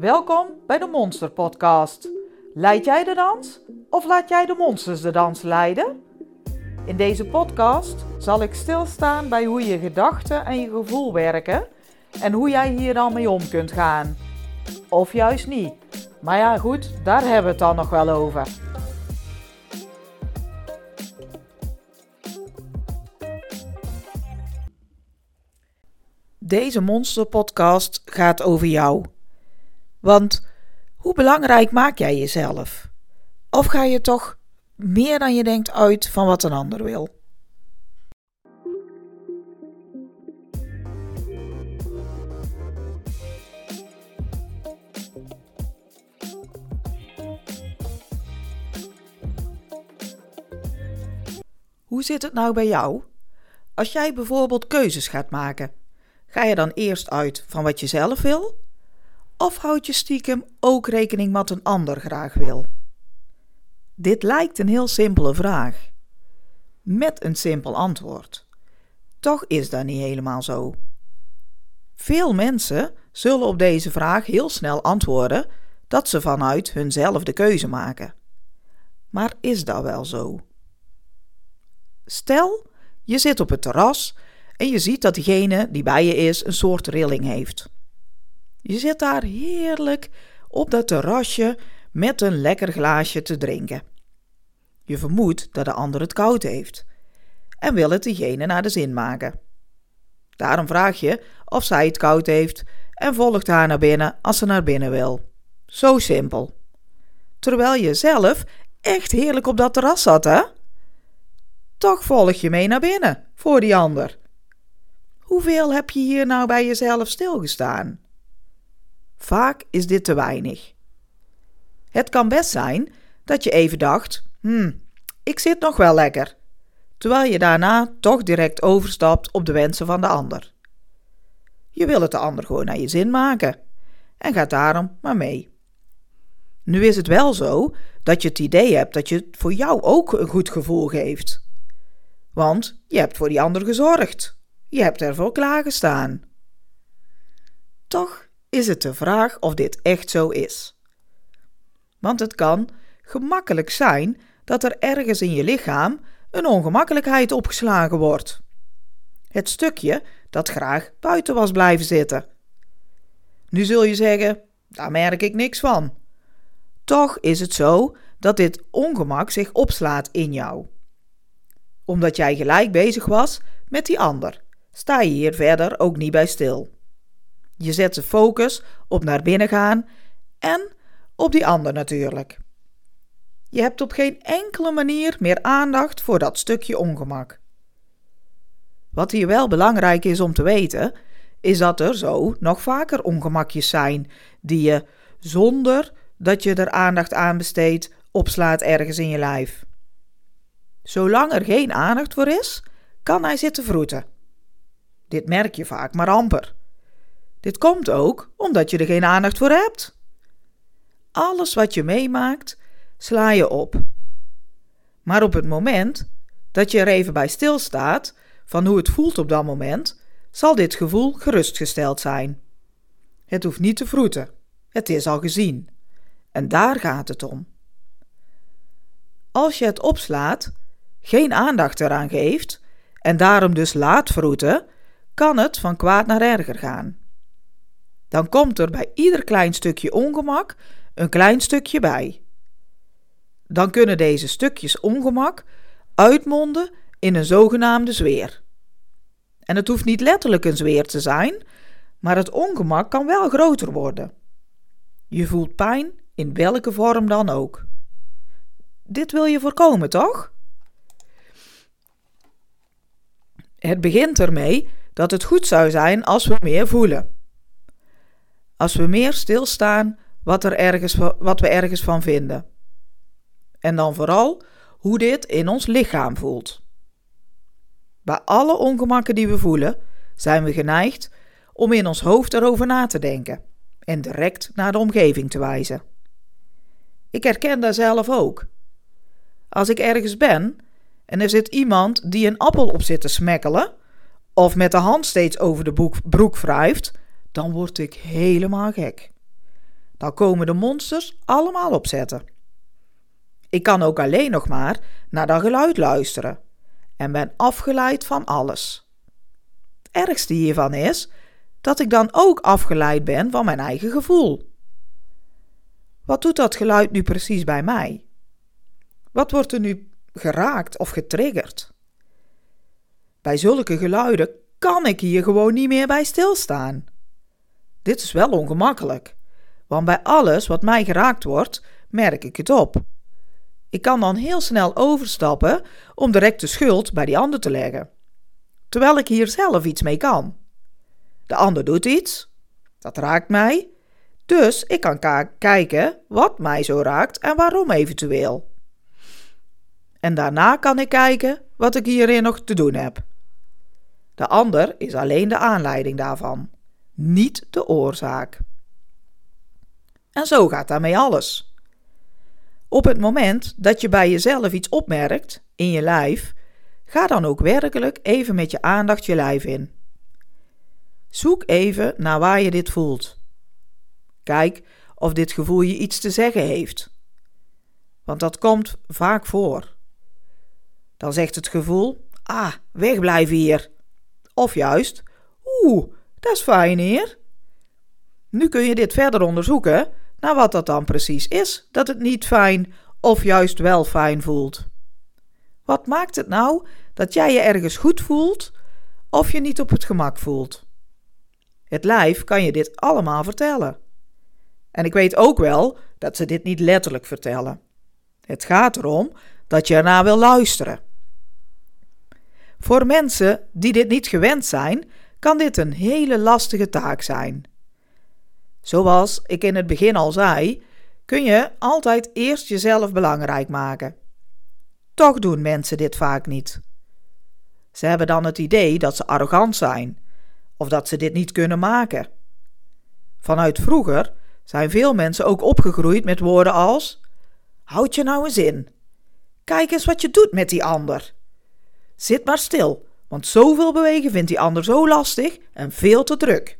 Welkom bij de Monster Podcast. Leid jij de dans of laat jij de monsters de dans leiden? In deze podcast zal ik stilstaan bij hoe je gedachten en je gevoel werken en hoe jij hier dan mee om kunt gaan. Of juist niet. Maar ja goed, daar hebben we het dan nog wel over. Deze Monster Podcast gaat over jou. Want hoe belangrijk maak jij jezelf? Of ga je toch meer dan je denkt uit van wat een ander wil? Hoe zit het nou bij jou? Als jij bijvoorbeeld keuzes gaat maken, ga je dan eerst uit van wat je zelf wil? Of houd je stiekem ook rekening met wat een ander graag wil? Dit lijkt een heel simpele vraag. Met een simpel antwoord. Toch is dat niet helemaal zo. Veel mensen zullen op deze vraag heel snel antwoorden dat ze vanuit hunzelf de keuze maken. Maar is dat wel zo? Stel, je zit op het terras en je ziet dat diegene die bij je is een soort rilling heeft. Je zit daar heerlijk op dat terrasje met een lekker glaasje te drinken. Je vermoedt dat de ander het koud heeft en wil het diegene naar de zin maken. Daarom vraag je of zij het koud heeft en volgt haar naar binnen als ze naar binnen wil. Zo simpel. Terwijl je zelf echt heerlijk op dat terras zat, hè? Toch volg je mee naar binnen voor die ander. Hoeveel heb je hier nou bij jezelf stilgestaan? Vaak is dit te weinig. Het kan best zijn dat je even dacht, ik zit nog wel lekker, terwijl je daarna toch direct overstapt op de wensen van de ander. Je wil het de ander gewoon naar je zin maken en gaat daarom maar mee. Nu is het wel zo dat je het idee hebt dat je het voor jou ook een goed gevoel geeft. Want je hebt voor die ander gezorgd. Je hebt ervoor klaargestaan. Toch is het de vraag of dit echt zo is. Want het kan gemakkelijk zijn dat er ergens in je lichaam een ongemakkelijkheid opgeslagen wordt. Het stukje dat graag buiten was blijven zitten. Nu zul je zeggen, daar merk ik niks van. Toch is het zo dat dit ongemak zich opslaat in jou. Omdat jij gelijk bezig was met die ander, sta je hier verder ook niet bij stil. Je zet de focus op naar binnen gaan en op die ander natuurlijk. Je hebt op geen enkele manier meer aandacht voor dat stukje ongemak. Wat hier wel belangrijk is om te weten, is dat er zo nog vaker ongemakjes zijn die je, zonder dat je er aandacht aan besteedt, opslaat ergens in je lijf. Zolang er geen aandacht voor is, kan hij zitten vroeten. Dit merk je vaak maar amper. Dit komt ook omdat je er geen aandacht voor hebt. Alles wat je meemaakt, sla je op. Maar op het moment dat je er even bij stilstaat van hoe het voelt op dat moment, zal dit gevoel gerustgesteld zijn. Het hoeft niet te vroeten. Het is al gezien. En daar gaat het om. Als je het opslaat, geen aandacht eraan geeft en daarom dus laat vroeten, kan het van kwaad naar erger gaan. Dan komt er bij ieder klein stukje ongemak een klein stukje bij. Dan kunnen deze stukjes ongemak uitmonden in een zogenaamde zweer. En het hoeft niet letterlijk een zweer te zijn, maar het ongemak kan wel groter worden. Je voelt pijn in welke vorm dan ook. Dit wil je voorkomen, toch? Het begint ermee dat het goed zou zijn als we meer voelen. Als we meer stilstaan wat we ergens van vinden. En dan vooral hoe dit in ons lichaam voelt. Bij alle ongemakken die we voelen, zijn we geneigd om in ons hoofd erover na te denken. En direct naar de omgeving te wijzen. Ik herken dat zelf ook. Als ik ergens ben en er zit iemand die een appel op zit te smekkelen, of met de hand steeds over de broek wrijft, dan word ik helemaal gek. dan komen de monsters allemaal opzetten. Ik kan ook alleen nog maar naar dat geluid luisteren en ben afgeleid van alles. Het ergste hiervan is dat ik dan ook afgeleid ben van mijn eigen gevoel. Wat doet dat geluid nu precies bij mij? Wat wordt er nu geraakt of getriggerd? Bij zulke geluiden kan ik hier gewoon niet meer bij stilstaan. Dit is wel ongemakkelijk, want bij alles wat mij geraakt wordt, merk ik het op. Ik kan dan heel snel overstappen om direct de schuld bij die ander te leggen, terwijl ik hier zelf iets mee kan. De ander doet iets, dat raakt mij, dus ik kan kijken wat mij zo raakt en waarom eventueel. En daarna kan ik kijken wat ik hierin nog te doen heb. De ander is alleen de aanleiding daarvan, niet de oorzaak. En zo gaat daarmee alles. Op het moment dat je bij jezelf iets opmerkt in je lijf, ga dan ook werkelijk even met je aandacht je lijf in. Zoek even naar waar je dit voelt. Kijk of dit gevoel je iets te zeggen heeft. Want dat komt vaak voor. Dan zegt het gevoel, ah, wegblijven hier. Of juist, oeh, dat is fijn hier. Nu kun je dit verder onderzoeken naar wat dat dan precies is, dat het niet fijn of juist wel fijn voelt. Wat maakt het nou dat jij je ergens goed voelt of je niet op het gemak voelt? Het lijf kan je dit allemaal vertellen. En ik weet ook wel dat ze dit niet letterlijk vertellen. Het gaat erom dat je ernaar wil luisteren. Voor mensen die dit niet gewend zijn, kan dit een hele lastige taak zijn. Zoals ik in het begin al zei, kun je altijd eerst jezelf belangrijk maken. Toch doen mensen dit vaak niet. Ze hebben dan het idee dat ze arrogant zijn of dat ze dit niet kunnen maken. Vanuit vroeger zijn veel mensen ook opgegroeid met woorden als: houd je nou eens in. Kijk eens wat je doet met die ander. Zit maar stil, want zoveel bewegen vindt die ander zo lastig en veel te druk.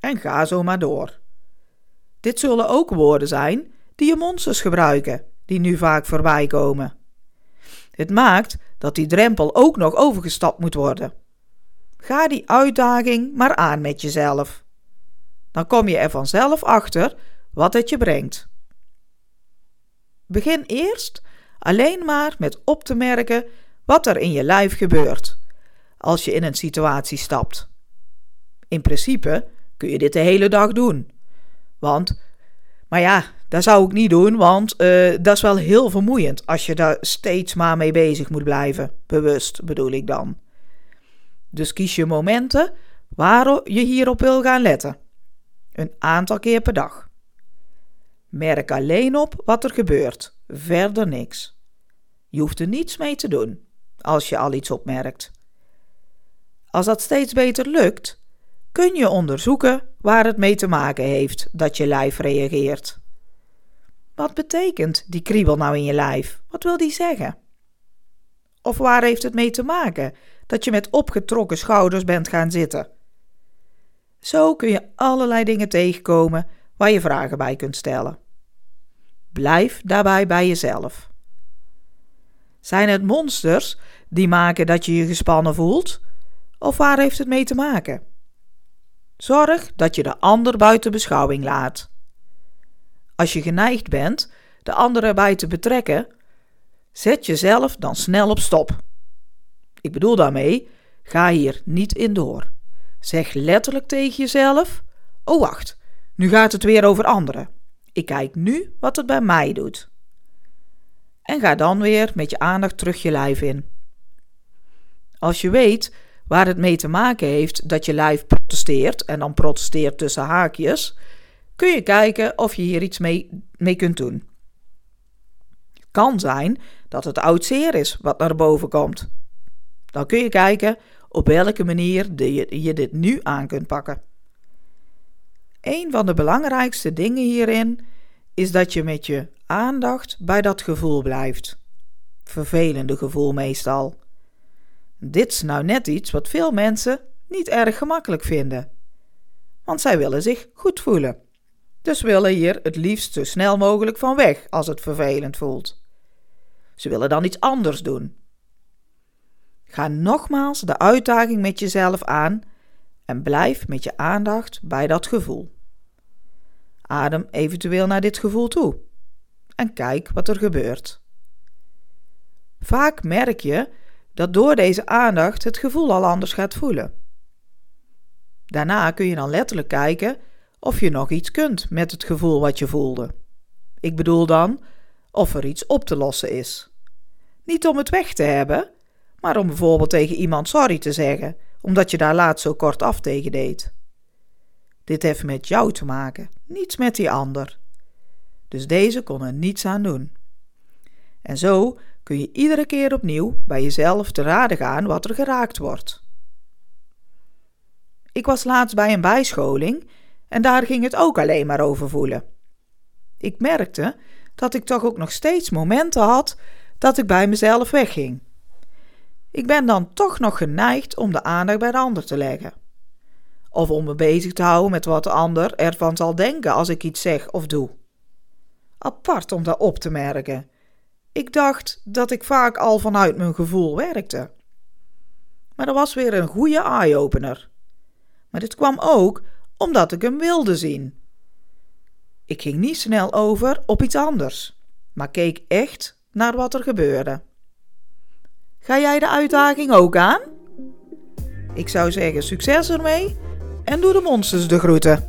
En ga zo maar door. Dit zullen ook woorden zijn die je monsters gebruiken, die nu vaak voorbij komen. Het maakt dat die drempel ook nog overgestapt moet worden. Ga die uitdaging maar aan met jezelf. Dan kom je er vanzelf achter wat het je brengt. Begin eerst alleen maar met op te merken wat er in je lijf gebeurt als je in een situatie stapt. In principe kun je dit de hele dag doen. Maar ja, dat zou ik niet doen, want dat is wel heel vermoeiend als je daar steeds maar mee bezig moet blijven. Bewust bedoel ik dan. Dus kies je momenten waar je hierop wil gaan letten. Een aantal keer per dag. Merk alleen op wat er gebeurt. Verder niks. Je hoeft er niets mee te doen als je al iets opmerkt. Als dat steeds beter lukt, kun je onderzoeken waar het mee te maken heeft dat je lijf reageert. Wat betekent die kriebel nou in je lijf? Wat wil die zeggen? Of waar heeft het mee te maken dat je met opgetrokken schouders bent gaan zitten? Zo kun je allerlei dingen tegenkomen waar je vragen bij kunt stellen. Blijf daarbij bij jezelf. Zijn het monsters die maken dat je je gespannen voelt? Of waar heeft het mee te maken? Zorg dat je de ander buiten beschouwing laat. Als je geneigd bent de ander erbij te betrekken, zet jezelf dan snel op stop. Ik bedoel daarmee, ga hier niet in door. Zeg letterlijk tegen jezelf, oh wacht, nu gaat het weer over anderen. Ik kijk nu wat het bij mij doet. En ga dan weer met je aandacht terug je lijf in. Als je weet waar het mee te maken heeft dat je lijf protesteert, en dan protesteert tussen haakjes, kun je kijken of je hier iets mee kunt doen. Het kan zijn dat het oud zeer is wat naar boven komt. Dan kun je kijken op welke manier je dit nu aan kunt pakken. Een van de belangrijkste dingen hierin is dat je met je aandacht bij dat gevoel blijft. Vervelende gevoel meestal. Dit is nou net iets wat veel mensen niet erg gemakkelijk vinden. Want zij willen zich goed voelen. dus willen hier het liefst zo snel mogelijk van weg als het vervelend voelt. Ze willen dan iets anders doen. Ga nogmaals de uitdaging met jezelf aan en blijf met je aandacht bij dat gevoel. Adem eventueel naar dit gevoel toe en kijk wat er gebeurt. Vaak merk je dat door deze aandacht het gevoel al anders gaat voelen. Daarna kun je dan letterlijk kijken of je nog iets kunt met het gevoel wat je voelde. Ik bedoel dan of er iets op te lossen is. Niet om het weg te hebben, maar om bijvoorbeeld tegen iemand sorry te zeggen, omdat je daar laatst zo kortaf tegen deed. Dit heeft met jou te maken, niets met die ander. Dus deze kon er niets aan doen. En zo kun je iedere keer opnieuw bij jezelf te raden gaan wat er geraakt wordt. Ik was laatst bij een bijscholing en daar ging het ook alleen maar over voelen. Ik merkte dat ik toch ook nog steeds momenten had dat ik bij mezelf wegging. Ik ben dan toch nog geneigd om de aandacht bij de ander te leggen. Of om me bezig te houden met wat de ander ervan zal denken als ik iets zeg of doe. Apart om dat op te merken. Ik dacht dat ik vaak al vanuit mijn gevoel werkte. Maar dat was weer een goede eye-opener. Maar dit kwam ook omdat ik hem wilde zien. Ik ging niet snel over op iets anders, maar keek echt naar wat er gebeurde. Ga jij de uitdaging ook aan? Ik zou zeggen, succes ermee en doe de monsters de groeten.